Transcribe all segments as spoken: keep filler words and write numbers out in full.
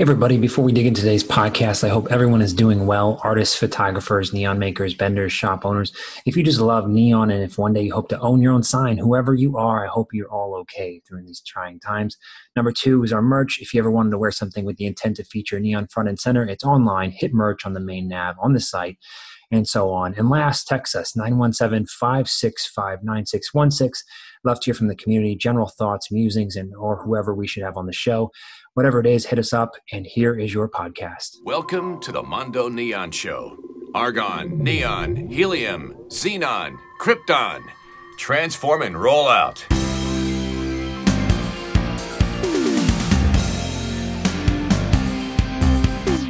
Hey everybody, before we dig into today's podcast, I hope everyone is doing well. Artists, photographers, neon makers, vendors, shop owners. If you just love neon and if one day you hope to own your own sign, whoever you are, I hope you're all okay during these trying times. Number two is our merch. If you ever wanted to wear something with the intent to feature neon front and center, it's online. Hit merch on the main nav, on the site, and so on. And last, text us, nine one seven, five six five, nine six one six. Love to hear from the community, general thoughts, musings, and or whoever we should have on the show. Whatever it is, hit us up, and here is your podcast. Welcome to the Mondo Neon Show. Argon, neon, helium, xenon, krypton. Transform and roll out.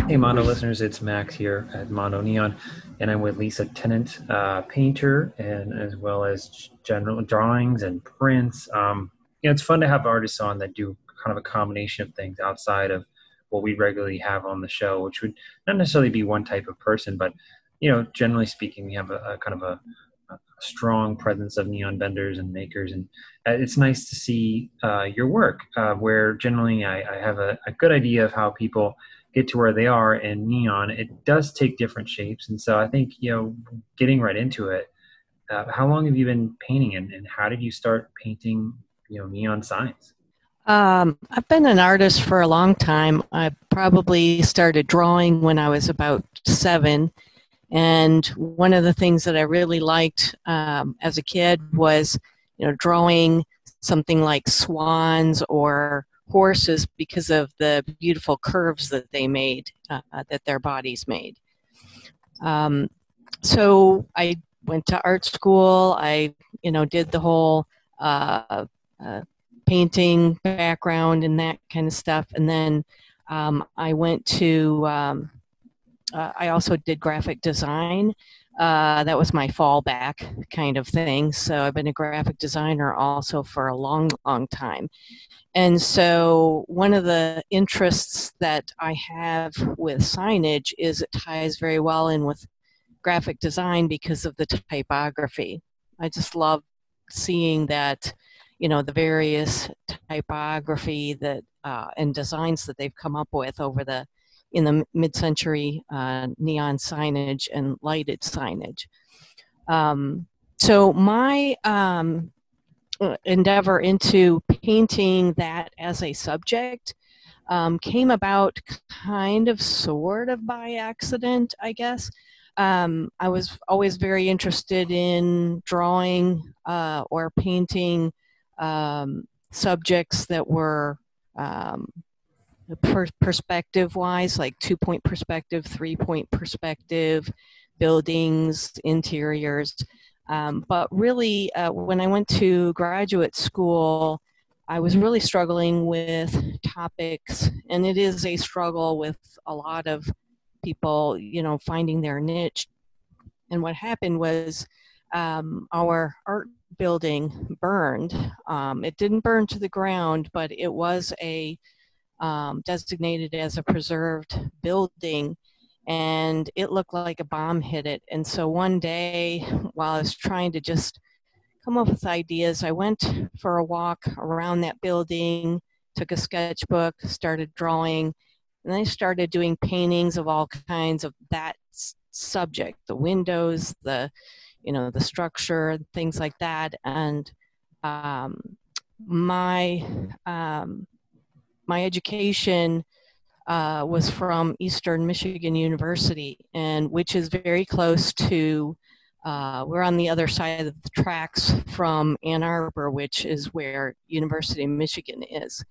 Hey, Mondo listeners, it's Max here at Mondo Neon, and I'm with Lisa Tennant, uh, painter, and as well as general drawings and prints. Um, you know, it's fun to have artists on that do kind of a combination of things outside of what we regularly have on the show, which would not necessarily be one type of person, but, you know, generally speaking, we have a, a kind of a, a strong presence of neon vendors and makers, and it's nice to see uh, your work, uh, where generally I, I have a, a good idea of how people get to where they are in neon. It does take different shapes. And so I think, you know, getting right into it, uh, how long have you been painting and, and how did you start painting, you know, neon signs? Um, I've been an artist for a long time. I probably started drawing when I was about seven. And one of the things that I really liked um, as a kid was, you know, drawing something like swans or horses because of the beautiful curves that they made, uh, that their bodies made. Um, so I went to art school. I, you know, did the whole uh, uh, painting background and that kind of stuff. And then um, I went to, um, uh, I also did graphic design. Uh, that was my fallback kind of thing. So I've been a graphic designer also for a long, long time. And so one of the interests that I have with signage is it ties very well in with graphic design because of the typography. I just love seeing that, you know, the various typography that uh, and designs that they've come up with over the in the mid-century uh, neon signage and lighted signage. Um, so my um, endeavor into painting that as a subject um, came about kind of sort of by accident, I guess. Um, I was always very interested in drawing uh, or painting um, subjects that were um, per- perspective-wise, like two-point perspective, three-point perspective, buildings, interiors. Um, but really, uh, when I went to graduate school, I was really struggling with topics, and it is a struggle with a lot of people, you know, finding their niche. And what happened was um, our art building burned. Um, it didn't burn to the ground, but it was a um, designated as a preserved building. And it looked like a bomb hit it. And so one day, while I was trying to just come up with ideas, I went for a walk around that building, took a sketchbook, started drawing, and I started doing paintings of all kinds of that s- subject, the windows, the, you know, the structure, things like that. And um, my um, my education Uh, was from Eastern Michigan University, and which is very close to, uh, we're on the other side of the tracks from Ann Arbor, which is where University of Michigan is.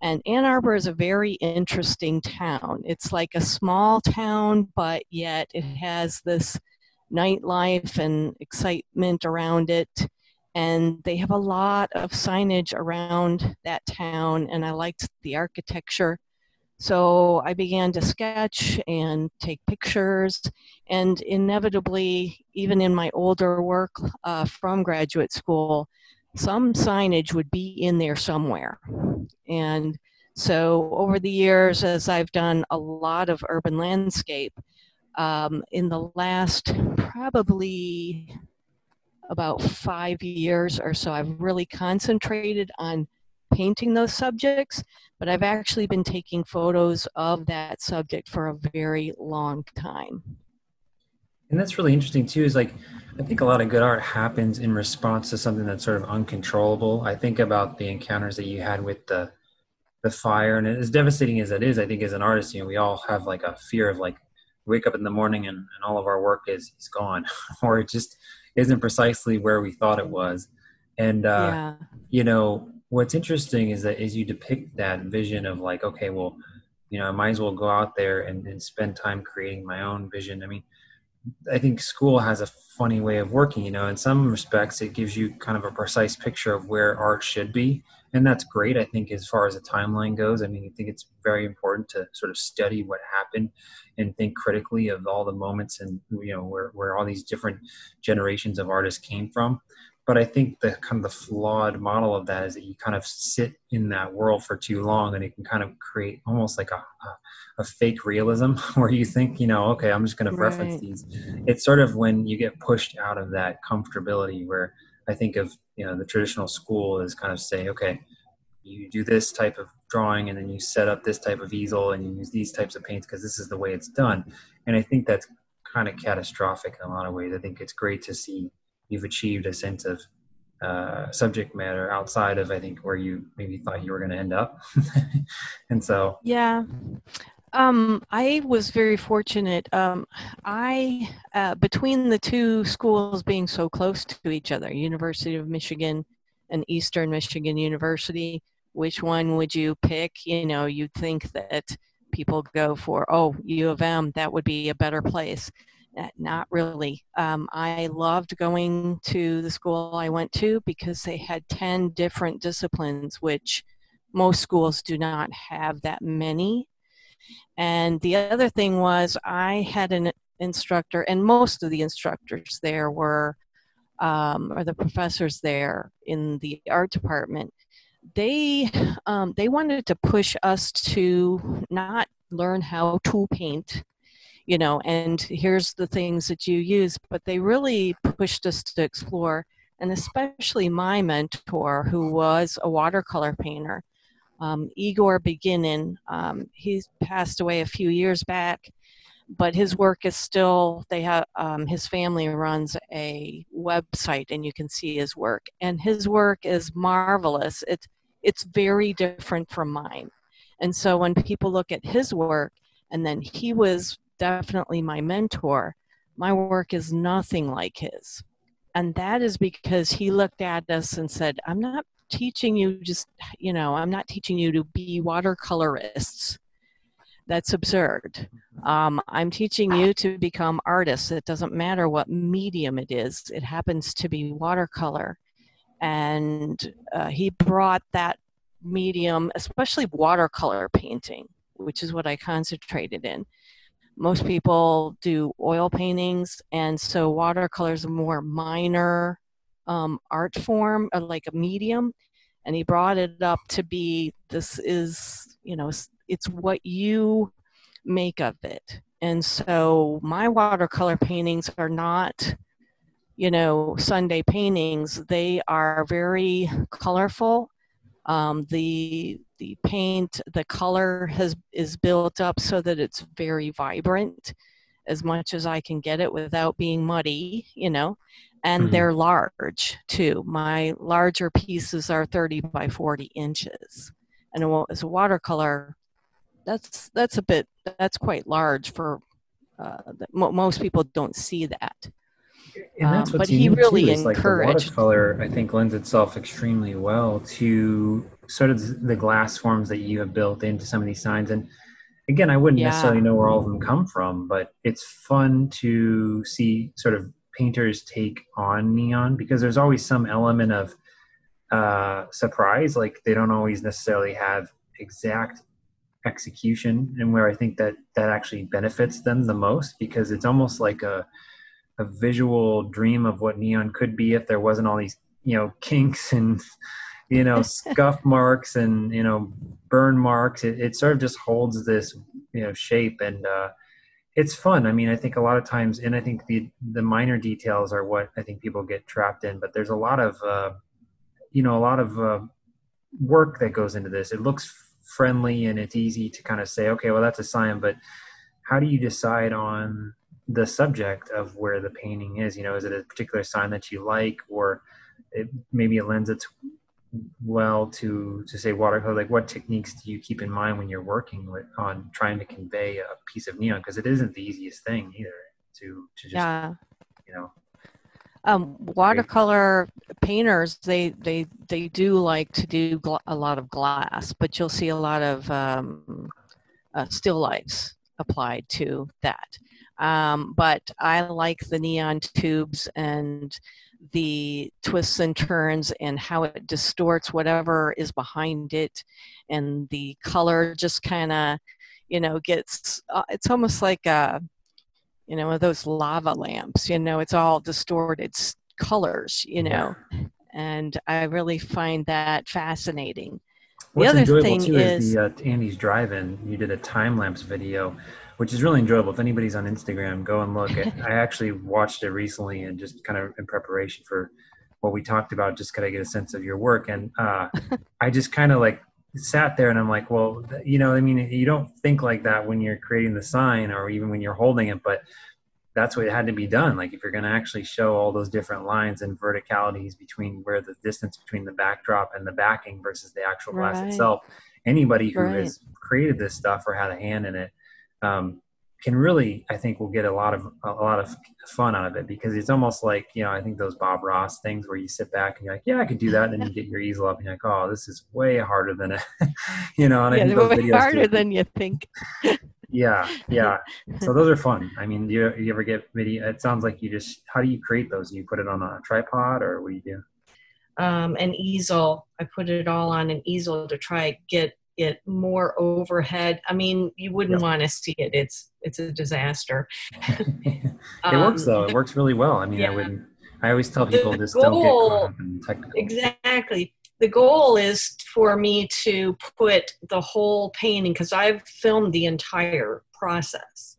And Ann Arbor is a very interesting town. It's like a small town, but yet it has this nightlife and excitement around it. And they have a lot of signage around that town, and I liked the architecture. So I began to sketch and take pictures, and inevitably, even in my older work uh, from graduate school, some signage would be in there somewhere. And so over the years, as I've done a lot of urban landscape, um, in the last probably about five years or so, I've really concentrated on painting those subjects, but I've actually been taking photos of that subject for a very long time. And that's really interesting too, is like, I think a lot of good art happens in response to something that's sort of uncontrollable. I think about the encounters that you had with the the fire, and as devastating as that is, I think as an artist, you know, we all have like a fear of like, wake up in the morning and, and all of our work is, is gone, or it just isn't precisely where we thought it was. And, uh, yeah. you know, what's interesting is that as you depict that vision of like, okay, well, you know, I might as well go out there and, and spend time creating my own vision. I mean, I think school has a funny way of working, you know, in some respects, it gives you kind of a precise picture of where art should be. And that's great, I think, as far as the timeline goes. I mean, I think it's very important to sort of study what happened and think critically of all the moments and, you know, where, where all these different generations of artists came from. But I think the kind of the flawed model of that is that you kind of sit in that world for too long, and it can kind of create almost like a, a, a fake realism where you think, you know, okay, I'm just going to reference these. It's sort of when you get pushed out of that comfortability where I think of, you know, the traditional school is kind of say, okay, you do this type of drawing and then you set up this type of easel and you use these types of paints because this is the way it's done. And I think that's kind of catastrophic in a lot of ways. I think it's great to see you've achieved a sense of uh, subject matter outside of, I think, where you maybe thought you were going to end up. And so. Yeah. Um, I was very fortunate. Um, I, uh, between the two schools being so close to each other, University of Michigan and Eastern Michigan University, which one would you pick? You know, you'd think that people go for, oh, U of M, that would be a better place. Uh, not really. Um, I loved going to the school I went to because they had ten different disciplines, which most schools do not have that many. And the other thing was I had an instructor, and most of the instructors there were, um, or the professors there in the art department, they um, they wanted to push us to not learn how to paint, you know, and here's the things that you use, but they really pushed us to explore. And especially my mentor, who was a watercolor painter, Um, Igor Beginin, um, he's passed away a few years back, but his work is still, they have, um, his family runs a website and you can see his work, and his work is marvelous. It's, it's very different from mine. And so when people look at his work, and then he was definitely my mentor, my work is nothing like his. And that is because he looked at us and said, I'm not teaching you just, you know, I'm not teaching you to be watercolorists. That's absurd. Um, I'm teaching you to become artists. It doesn't matter what medium it is. It happens to be watercolor. And uh, he brought that medium, especially watercolor painting, which is what I concentrated in. Most people do oil paintings, and so watercolor is a more minor um, art form, or like a medium. And he brought it up to be, this is, you know, it's what you make of it. And so my watercolor paintings are not, you know, Sunday paintings. They are very colorful. Um, the, the paint, the color has, is built up so that it's very vibrant as much as I can get it without being muddy, you know. And they're large too. My larger pieces are thirty by forty inches. And as a watercolor, that's that's a bit, that's quite large for, uh, most people don't see that. And that's um, but he really too, encouraged. Like watercolor, I think, lends itself extremely well to sort of the glass forms that you have built into some of these signs. And again, I wouldn't yeah. necessarily know where all of them come from, but it's fun to see sort of painters take on neon, because there's always some element of uh, surprise. Like they don't always necessarily have exact execution, and where I think that that actually benefits them the most, because it's almost like a a visual dream of what neon could be if there wasn't all these, you know, kinks and, you know, scuff marks and, you know, burn marks. It, it sort of just holds this, you know, shape, and uh, it's fun. I mean, I think a lot of times, and I think the the minor details are what I think people get trapped in, but there's a lot of, uh, you know, a lot of uh, work that goes into this. It looks friendly and it's easy to kind of say, okay, well, that's a sign, but how do you decide on the subject of where the painting is? You know, is it a particular sign that you like, or it, maybe it lends it well to, to say watercolor? Like, what techniques do you keep in mind when you're working with on trying to convey a piece of neon? Because it isn't the easiest thing either to, to just, yeah. you know. Um, watercolor painters, they, they, they do like to do gl- a lot of glass, but you'll see a lot of um, uh, still lifes applied to that. Um, but I like the neon tubes and the twists and turns and how it distorts whatever is behind it, and the color just kind of, you know, gets, uh, it's almost like a, you know, those lava lamps, you know, it's all distorted colors, you know, and I really find that fascinating. What's the other thing too is, is the, uh, Andy's drive-in. You did a time-lapse video, which is really enjoyable. If anybody's on Instagram, go and look. I actually watched it recently, and just kind of in preparation for what we talked about, just kind of get a sense of your work. And uh, I just kind of like sat there and I'm like, well, you know, I mean, you don't think like that when you're creating the sign or even when you're holding it, but that's what it had to be done. Like, if you're going to actually show all those different lines and verticalities between where the distance between the backdrop and the backing versus the actual glass right. itself, anybody who right. has created this stuff or had a hand in it um, can really, I think, will get a lot of, a lot of fun out of it, because it's almost like, you know, I think those Bob Ross things where you sit back and you're like, yeah, I could do that. And then you get your easel up and you're like, oh, this is way harder than, a, you know, and yeah, I think those way videos harder too. Than you think. Yeah. Yeah. So those are fun. I mean, do you, you ever get video? It sounds like you just, how do you create those? Do you put it on a tripod, or what do you do? Um, an easel. I put it all on an easel to try to get it more overhead. I mean, you wouldn't yep. want to see it. It's, it's a disaster. It um, works though. It works really well. I mean, yeah. I wouldn't, I always tell people the just goal, don't get caught up in technical. Exactly. The goal is for me to put the whole painting, because I've filmed the entire process,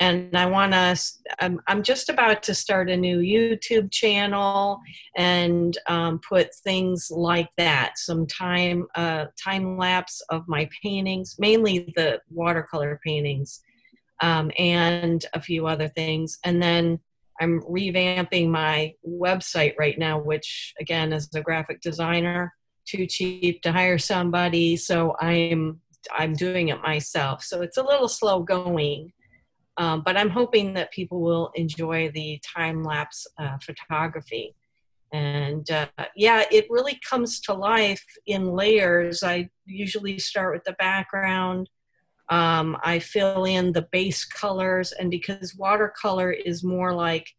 and I want to, I'm, I'm just about to start a new YouTube channel and um, put things like that, some time, uh, time lapse of my paintings, mainly the watercolor paintings, um, and a few other things. And then I'm revamping my website right now, which again, as a graphic designer, too cheap to hire somebody, so I'm I'm doing it myself. So it's a little slow going, um, but I'm hoping that people will enjoy the time-lapse uh, photography. And uh, yeah, it really comes to life in layers. I usually start with the background. Um, I fill in the base colors, and because watercolor is more like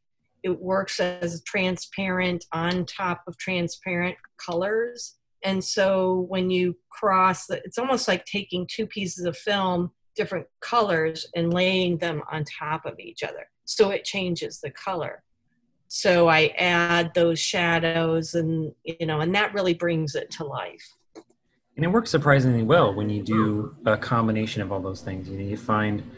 it works as transparent on top of transparent colors. And so when you cross, the, it's almost like taking two pieces of film, different colors, and laying them on top of each other. So it changes the color. So I add those shadows, and, you know, and that really brings it to life. And it works surprisingly well when you do a combination of all those things. You know, you find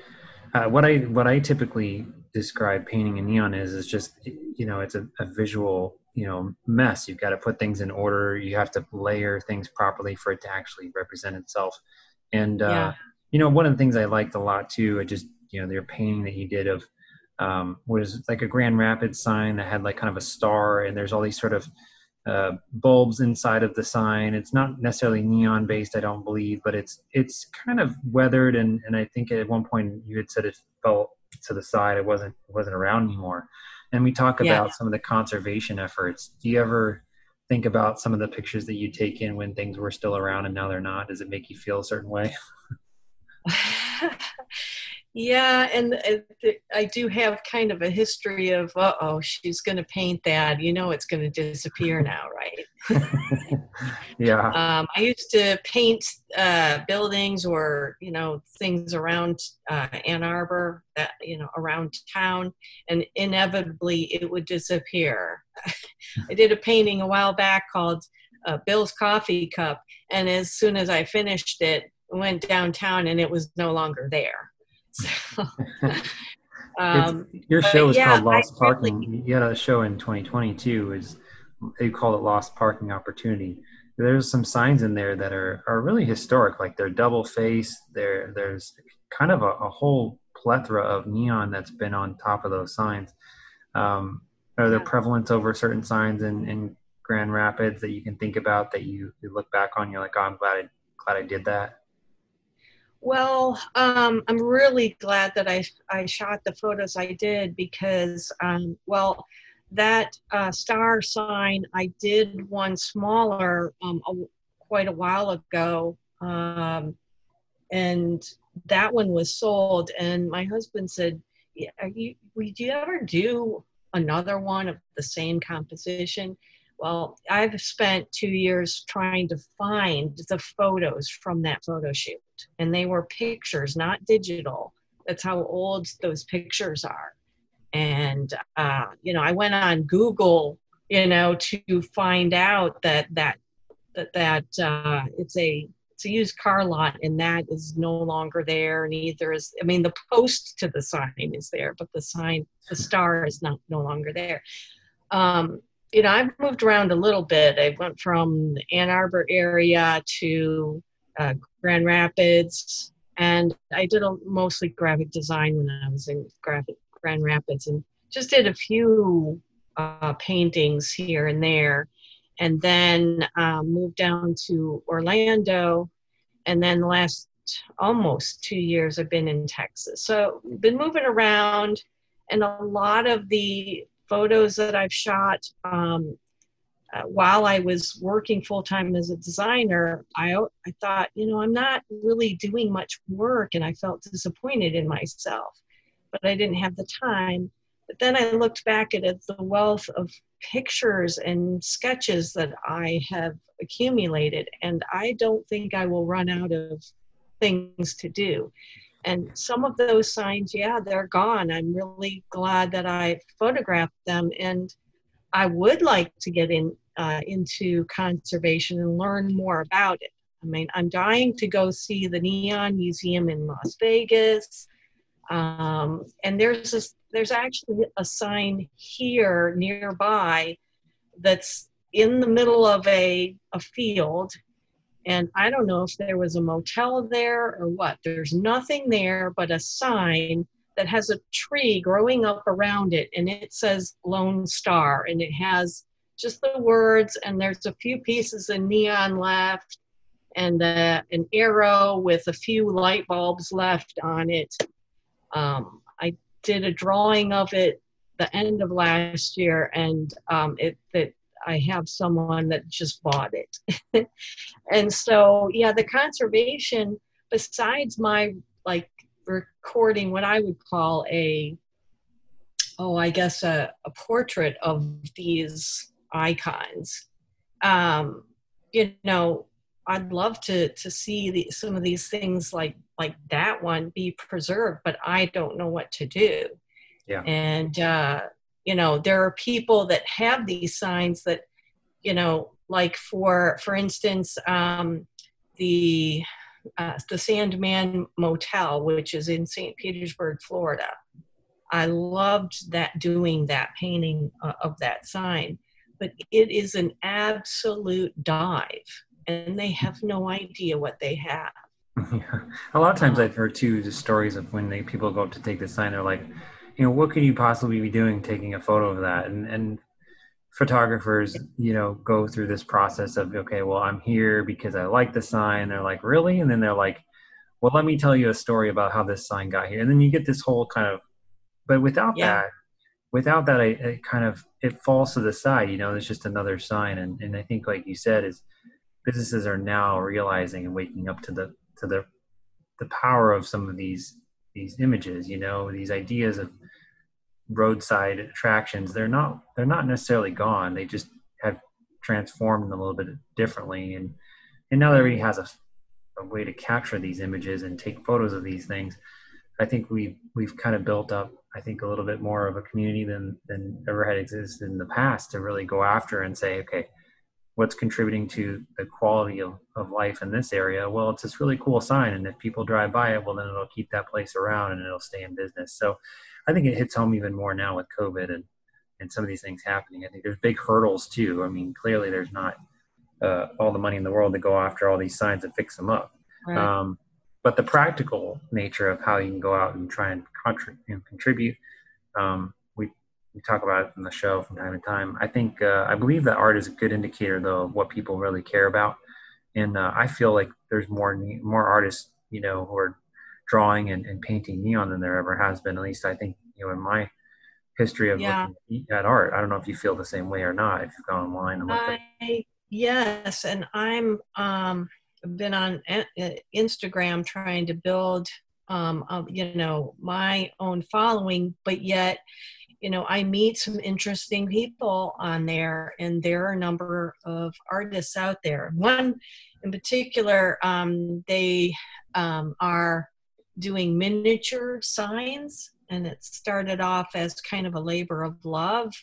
uh, what I, what I typically describe painting in neon is, is just, you know, it's a, a visual, you know, mess. You've got to put things in order. You have to layer things properly for it to actually represent itself. And, uh, yeah. you know, one of the things I liked a lot too, I just, you know, their painting that you did of um, was like a Grand Rapids sign that had like kind of a star, and there's all these sort of uh, bulbs inside of the sign. It's not necessarily neon based, I don't believe, but it's, it's kind of weathered. And, and I think at one point you had said it fell to the side. It wasn't, it wasn't around anymore. And we talk about yeah. some of the conservation efforts. Do you ever think about some of the pictures that you take in when things were still around and now they're not? Does it make you feel a certain way? Yeah, and I do have kind of a history of, uh-oh, she's going to paint that. You know it's going to disappear now, right? yeah. Um, I used to paint uh, buildings or, you know, things around uh, Ann Arbor, that, you know, around town, and inevitably it would disappear. I did a painting a while back called uh, Bill's Coffee Cup, and as soon as I finished it, I went downtown and it was no longer there. So, um, your show is yeah, called Lost I Parking. Really, you had a show in twenty twenty-two. Is, they call it Lost Parking Opportunity. there's some signs in there that are, are really historic, like they're double faced. There, there's kind of a, a whole plethora of neon that's been on top of those signs. Um, or their prevalence over certain signs in, in Grand Rapids that you can think about that you, you look back on, you're like, oh, I'm glad I, glad I did that. Well, um, I'm really glad that I, I shot the photos I did because, um, well, that uh, star sign, I did one smaller um, a, quite a while ago. Um, and that one was sold. And my husband said, yeah, you, would you ever do another one of the same composition? Well, I've spent two years trying to find the photos from that photo shoot. And they were pictures, not digital. That's how old those pictures are. And, uh, you know, I went on Google, you know, to find out that that that, that uh, it's, a, it's a used car lot and that is no longer there. And either is, I mean, the post to the sign is there, but the sign, the star is not no longer there. Um You know, I've moved around a little bit. I went from the Ann Arbor area to uh, Grand Rapids, and I did a, mostly graphic design when I was in graphic, Grand Rapids, and just did a few uh, paintings here and there, and then um, moved down to Orlando, and then the last almost two years I've been in Texas. So been moving around, and a lot of the photos that I've shot um, uh, while I was working full-time as a designer, I, I thought, you know, I'm not really doing much work, and I felt disappointed in myself, but I didn't have the time. But then I looked back at it, the wealth of pictures and sketches that I have accumulated, and I don't think I will run out of things to do. And some of those signs, yeah, they're gone. I'm really glad that I photographed them. And I would like to get in uh, into conservation and learn more about it. I mean, I'm dying to go see the Neon Museum in Las Vegas. Um, and there's a, there's actually a sign here nearby that's in the middle of a, a field. And I don't know if there was a motel there or what. There's nothing there but a sign that has a tree growing up around it. And it says Lone Star. And it has just the words. And there's a few pieces of neon left. And uh, an arrow with a few light bulbs left on it. Um, I did a drawing of it the end of last year. And um, it that. I have someone that just bought it. And so, yeah, the conservation, besides my like recording what I would call a, oh, I guess a, a portrait of these icons. Um, you know, I'd love to to see the, some of these things like, like that one be preserved, but I don't know what to do. Yeah. And, uh, you know, there are people that have these signs that, you know, like for for instance, um, the uh, the Sandman Motel, which is in Saint Petersburg, Florida. I loved that doing that painting uh, of that sign, but it is an absolute dive, and they have no idea what they have. Yeah. A lot of times I've heard too the stories of when they people go up to take the sign, they're like, you know, what could you possibly be doing taking a photo of that? And and photographers, you know, go through this process of, okay, well, I'm here because I like the sign. They're like, really? And then they're like, well, let me tell you a story about how this sign got here. And then you get this whole kind of, but without yeah. that, without that, I, I kind of, it falls to the side, you know, it's just another sign. And and I think, like you said, is businesses are now realizing and waking up to the, to the, the power of some of these these images, you know, these ideas of roadside attractions. They're not, they're not necessarily gone. They just have transformed them a little bit differently. And, and now that everybody has a, a way to capture these images and take photos of these things, I think we've, we've kind of built up, I think, a little bit more of a community than, than ever had existed in the past to really go after and say, okay, what's contributing to the quality of, of life in this area? Well, it's this really cool sign. And if people drive by it, well, then it'll keep that place around and it'll stay in business. So I think it hits home even more now with COVID and, and some of these things happening. I think there's big hurdles too. I mean, clearly there's not uh, all the money in the world to go after all these signs and fix them up. Right. Um, but the practical nature of how you can go out and try and, contri- and contribute, um, we, we talk about it in the show from time to time. I think, uh, I believe that art is a good indicator, though, of what people really care about. And uh, I feel like there's more more artists, you know, who are drawing and, and painting neon than there ever has been, at least I think, you know, in my history of yeah. looking at art. I don't know if you feel the same way or not, if you've gone online and looked at. Yes, and I'm um, been on Instagram trying to build, um, uh, you know, my own following, but yet, you know, I meet some interesting people on there, and there are a number of artists out there. One in particular, um, they um, are doing miniature signs, and it started off as kind of a labor of love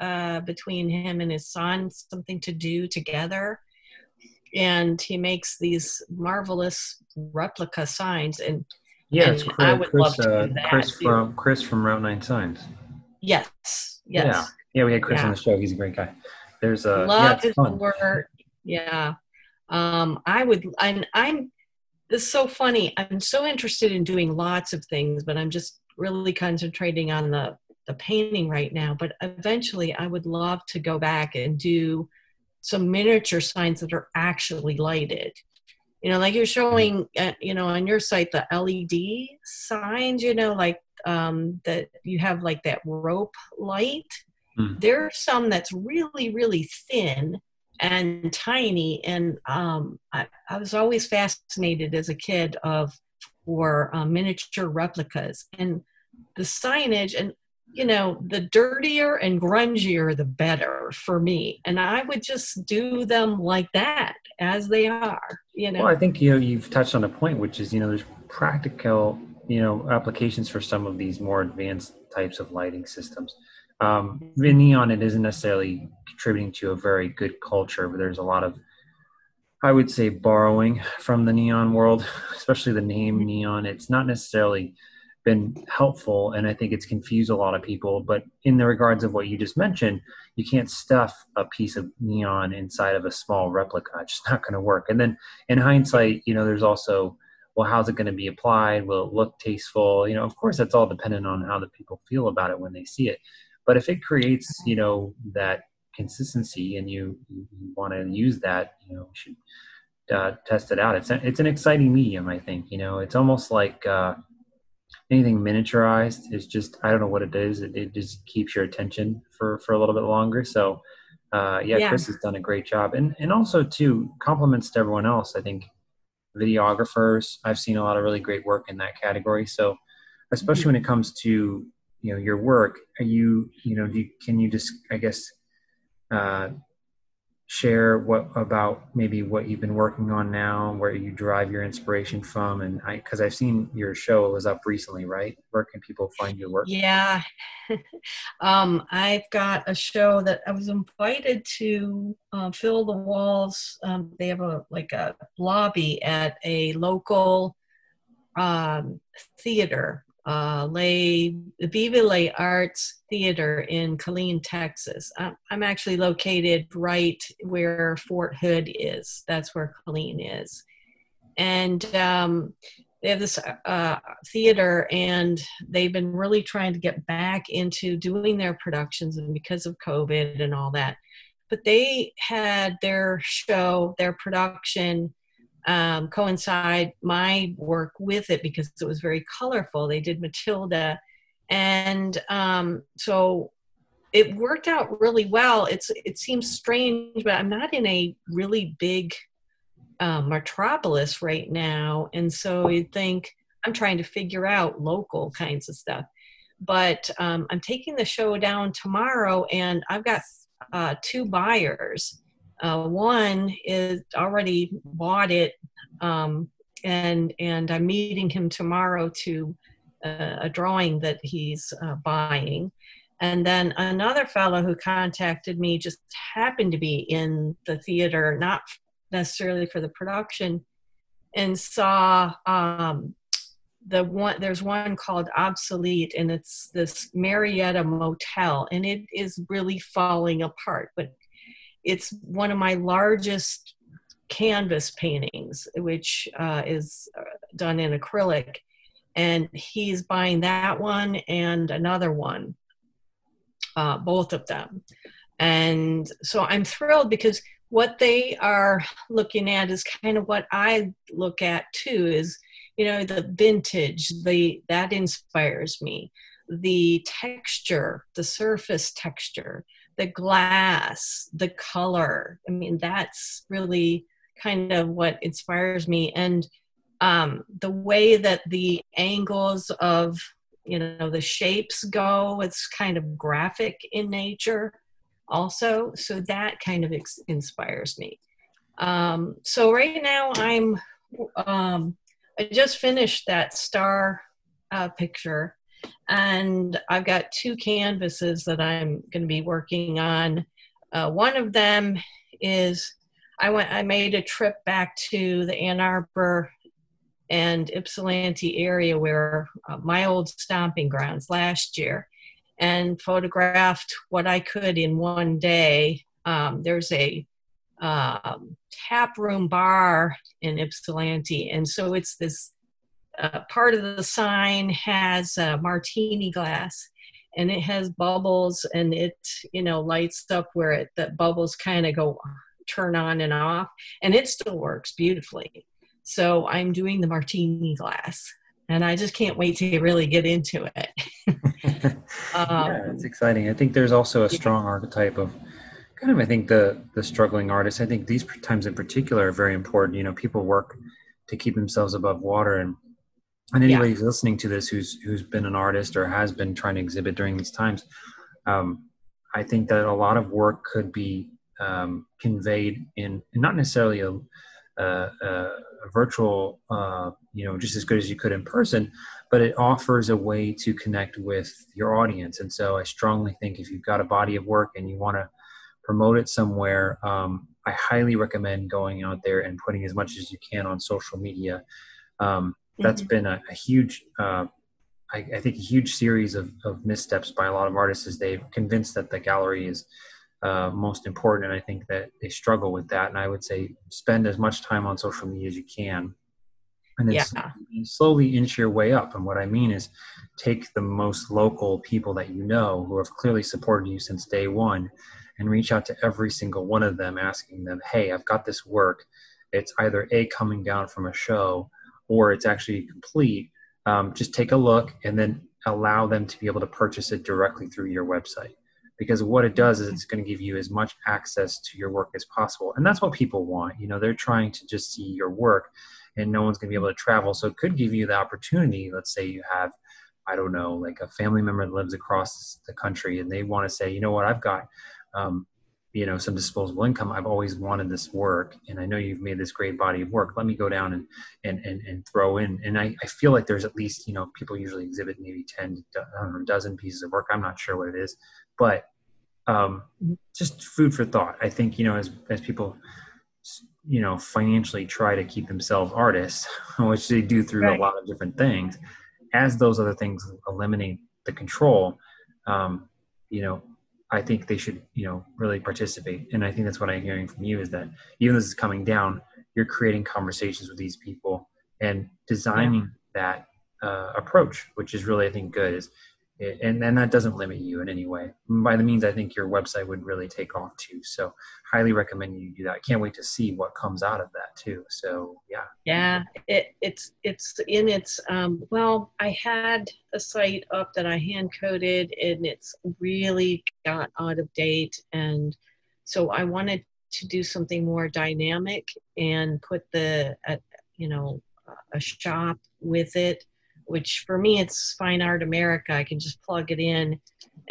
uh, between him and his son, something to do together. And he makes these marvelous replica signs. And yeah, it's Chris, I would Chris, love to do that. Uh, Chris, from, Chris from Route nine Signs. Yes. Yes. Yeah. Yeah. We had Chris yeah. on the show. He's a great guy. There's a uh, love yeah, is the word. Yeah. Um, I would, and I'm, it's so funny. I'm so interested in doing lots of things, but I'm just really concentrating on the, the painting right now. But eventually I would love to go back and do some miniature signs that are actually lighted. You know, like you're showing, uh, you know, on your site, the L E D signs, you know, like, um that you have like that rope light. Mm. There's some that's really really thin and tiny, and um I, I was always fascinated as a kid of for uh, miniature replicas and the signage, and you know, the dirtier and grungier the better for me, and I would just do them like that as they are, you know. Well, I think, you know, you've touched on a point, which is, you know, there's practical, you know, applications for some of these more advanced types of lighting systems. Um, in neon, it isn't necessarily contributing to a very good culture, but there's a lot of, I would say, borrowing from the neon world, especially the name neon. It's not necessarily been helpful, and I think it's confused a lot of people. But in the regards of what you just mentioned, you can't stuff a piece of neon inside of a small replica. It's just not going to work. And then in hindsight, you know, there's also, well, how's it going to be applied? Will it look tasteful? You know, of course, that's all dependent on how the people feel about it when they see it. But if it creates, you know, that consistency, and you, you want to use that, you know, you should uh, test it out. It's a, it's an exciting medium, I think. You know, it's almost like uh, anything miniaturized is just, I don't know what it is. It, it just keeps your attention for, for a little bit longer. So, uh, yeah, yeah, Chris has done a great job. And, and also, too, compliments to everyone else, I think. Videographers, I've seen a lot of really great work in that category. So, especially when it comes to, you know, your work, are you, you know, do you, can you just, I guess, uh, share what about maybe what you've been working on now, where you derive your inspiration from? And I, because I've seen your show, it was up recently, right? Where can people find your work? Yeah, um, I've got a show that I was invited to uh, fill the walls. Um, they have a like a lobby at a local um, theater, uh, Les Vive Les Arts Theater in Killeen, Texas. I'm, I'm actually located right where Fort Hood is. That's where Killeen is. And um, they have this uh, theater, and they've been really trying to get back into doing their productions, and because of COVID and all that. But they had their show, their production, Um, coincide my work with it because it was very colorful. They did Matilda, and um, so it worked out really well. It's it seems strange, but I'm not in a really big uh, metropolis right now, and so you'd think I'm trying to figure out local kinds of stuff. But um, I'm taking the show down tomorrow, and I've got uh, two buyers. Uh, one is already bought it, um, and and I'm meeting him tomorrow to uh, a drawing that he's uh, buying. And then another fellow who contacted me just happened to be in the theater, not necessarily for the production, and saw um, the one. There's one called Obsolete, and it's this Marietta Motel, and it is really falling apart, but It's one of my largest canvas paintings, which uh, is done in acrylic. And he's buying that one and another one, uh, both of them. And so I'm thrilled because what they are looking at is kind of what I look at too, is, you know, the vintage, the that inspires me. The texture, the surface texture, the glass, the color. I mean, that's really kind of what inspires me. And um, the way that the angles of, you know, the shapes go, it's kind of graphic in nature also. So that kind of ex- inspires me. Um, so right now I'm, um, I just finished that star uh, picture. And I've got two canvases that I'm going to be working on. Uh, one of them is I went. I made a trip back to the Ann Arbor and Ypsilanti area where uh, my old stomping grounds last year, and photographed what I could in one day. Um, there's a um, tap room bar in Ypsilanti, and so it's this. Uh, part of the sign has a martini glass, and it has bubbles, and it, you know, lights up where it, the bubbles kind of go turn on and off, and it still works beautifully. So I'm doing the martini glass, and I just can't wait to really get into it. um, yeah, that's exciting. I think there's also a strong yeah. archetype of kind of, I think the the struggling artists. I think these times in particular are very important. You know, people work to keep themselves above water, and And anybody yeah. who's listening to this, who's who's been an artist or has been trying to exhibit during these times, um, I think that a lot of work could be um, conveyed in not necessarily a, a, a virtual, uh, you know, just as good as you could in person, but it offers a way to connect with your audience. And so I strongly think if you've got a body of work and you want to promote it somewhere, um, I highly recommend going out there and putting as much as you can on social media. Um, That's been a, a huge, uh, I, I think, a huge series of, of missteps by a lot of artists is they've convinced that the gallery is uh, most important, and I think that they struggle with that. And I would say spend as much time on social media as you can, and then yeah. slowly, slowly inch your way up. And what I mean is take the most local people that you know who have clearly supported you since day one, and reach out to every single one of them, asking them, "Hey, I've got this work. It's either A, coming down from a show, or it's actually complete, um, just take a look and then allow them to be able to purchase it directly through your website." Because what it does is it's going to give you as much access to your work as possible. And that's what people want. You know, they're trying to just see your work, and no one's going to be able to travel. So it could give you the opportunity. Let's say you have, I don't know, like a family member that lives across the country, and they want to say, you know what, I've got, um, you know, some disposable income. I've always wanted this work, and I know you've made this great body of work. Let me go down and, and, and, and throw in. And I, I feel like there's at least, you know, people usually exhibit maybe ten, I don't know, a dozen pieces of work. I'm not sure what it is, but um, just food for thought. I think, you know, as, as people, you know, financially try to keep themselves artists, which they do through right. a lot of different things, as those other things eliminate the control, um, you know, I think they should, you know, really participate. And I think that's what I'm hearing from you, is that even though this is coming down, you're creating conversations with these people and designing that uh, approach, which is really, I think, good. Is it, and, and that doesn't limit you in any way. By the means, I think your website would really take off too. So highly recommend you do that. I can't wait to see what comes out of that too. So yeah. Yeah, it, it's it's in its, um, well, I had a site up that I hand coded, and it's really got out of date. And so I wanted to do something more dynamic and put the, uh, you know, a shop with it, which for me, it's Fine Art America. I can just plug it in,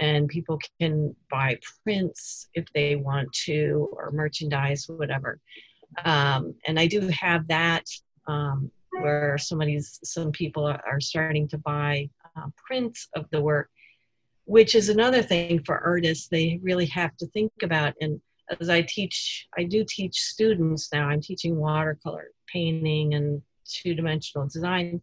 and people can buy prints if they want to, or merchandise, whatever. Um, and I do have that um, where somebody's, some people are starting to buy uh, prints of the work, which is another thing for artists they really have to think about. And as I teach, I do teach students now. I'm teaching watercolor painting and two-dimensional design.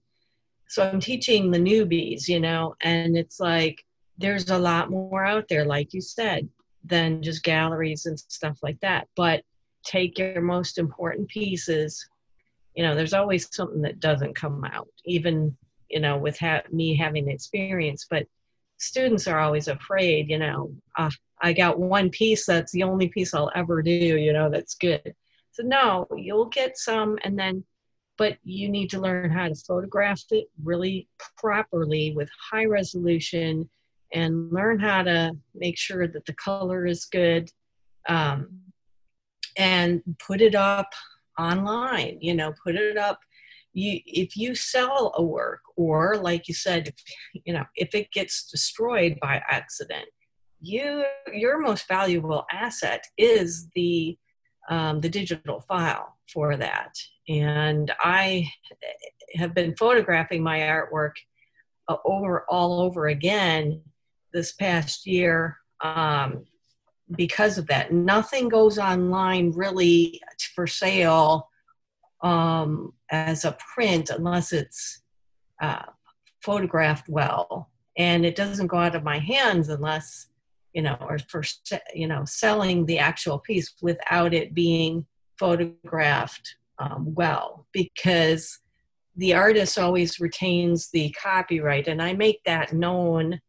So I'm teaching the newbies, you know, and it's like, there's a lot more out there, like you said. than just galleries and stuff like that. But take your most important pieces. You know, there's always something that doesn't come out, even, you know, with ha- me having experience. But students are always afraid, you know, uh, I got one piece, that's the only piece I'll ever do, you know, that's good. So no, you'll get some, and then, but you need to learn how to photograph it really properly with high resolution, and learn how to make sure that the color is good, um, and put it up online, you know, put it up. You, if you sell a work, or like you said, if, you know, if it gets destroyed by accident, you, your most valuable asset is the, um, the digital file for that. And I have been photographing my artwork uh, over all over again this past year, um, because of that. Nothing goes online really for sale um, as a print unless it's uh, photographed well, and it doesn't go out of my hands unless, you know, or for, you know, selling the actual piece without it being photographed um, well, because the artist always retains the copyright. And I make that known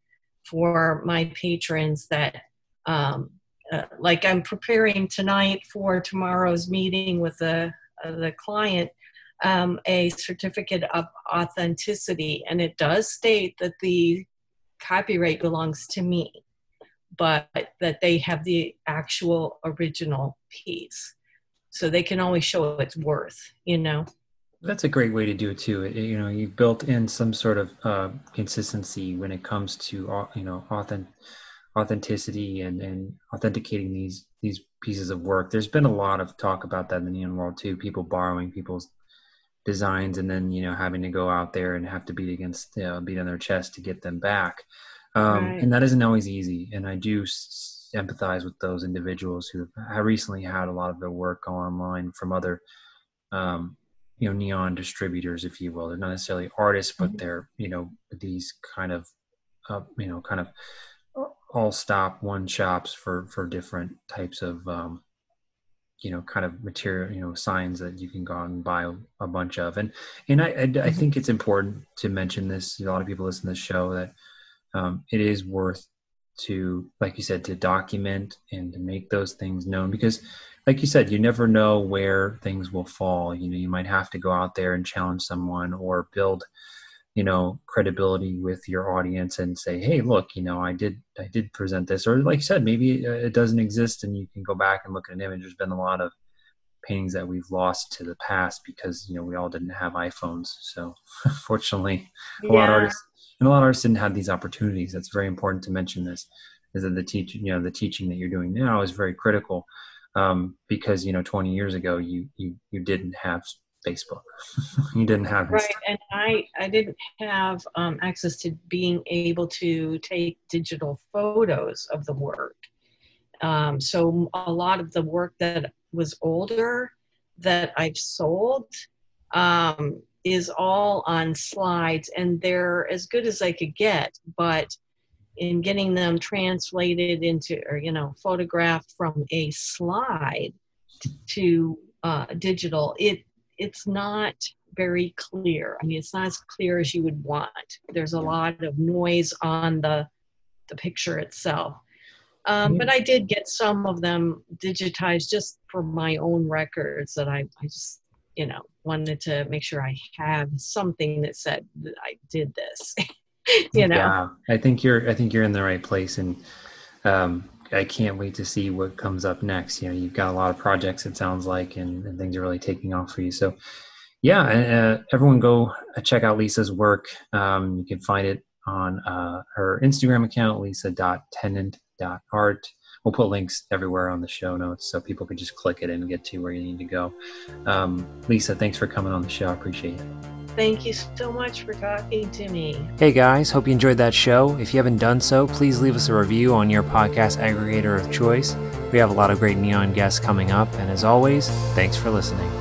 for my patrons that, um, uh, like I'm preparing tonight for tomorrow's meeting with the, uh, the client, um, a certificate of authenticity. And it does state that the copyright belongs to me, but that they have the actual original piece. So they can always show its worth, you know? That's a great way to do it too. It, you know, you built in some sort of uh, consistency when it comes to, you know, authentic, authenticity and, and authenticating these, these pieces of work. There's been a lot of talk about that in the neon world too, people borrowing people's designs and then, you know, having to go out there and have to beat against, you know, beat on their chest to get them back. Um, right. And that isn't always easy. And I do s- empathize with those individuals who have recently had a lot of their work go online from other, um, you know, neon distributors, if you will. They're not necessarily artists, but they're, you know, these kind of, uh, you know, kind of all stop one shops for, for different types of, um, you know, kind of material, you know, signs that you can go out and buy a bunch of. And, and I, I, I think it's important to mention this. A lot of people listen to this show that, um, it is worth to, like you said, to document and to make those things known, because like you said, you never know where things will fall. You know, you might have to go out there and challenge someone or build, you know, credibility with your audience and say, hey, look, you know, I did, I did present this, or like you said, maybe it doesn't exist and you can go back and look at an image. There's been a lot of paintings that we've lost to the past because, you know, we all didn't have iPhones. So fortunately, a yeah. lot of artists, And a lot of artists didn't have these opportunities. That's very important to mention. This is that the teach, you know, the teaching that you're doing now is very critical, um, because, you know, twenty years ago, you you you didn't have Facebook, you didn't have right, Instagram. And I I didn't have um, access to being able to take digital photos of the work. Um, so a lot of the work that was older that I've sold. Um, is all on slides, and they're as good as I could get, but in getting them translated into, or, you know, photographed from a slide to uh, digital, it it's not very clear. I mean, it's not as clear as you would want. There's a lot of noise on the, the picture itself. Um, yeah. But I did get some of them digitized just for my own records that I, I just, you know, wanted to make sure I have something that said that I did this, you know? Yeah, I think you're, I think you're in the right place. And um, I can't wait to see what comes up next. You know, you've got a lot of projects, it sounds like, and, and things are really taking off for you. So yeah, uh, everyone go check out Lisa's work. Um, you can find it on uh, her Instagram account, lisa dot tennant dot art. We'll put links everywhere on the show notes so people can just click it and get to where you need to go. Um, Lisa, thanks for coming on the show. I appreciate it. Thank you so much for talking to me. Hey guys, hope you enjoyed that show. If you haven't done so, please leave us a review on your podcast aggregator of choice. We have a lot of great neon guests coming up. And as always, thanks for listening.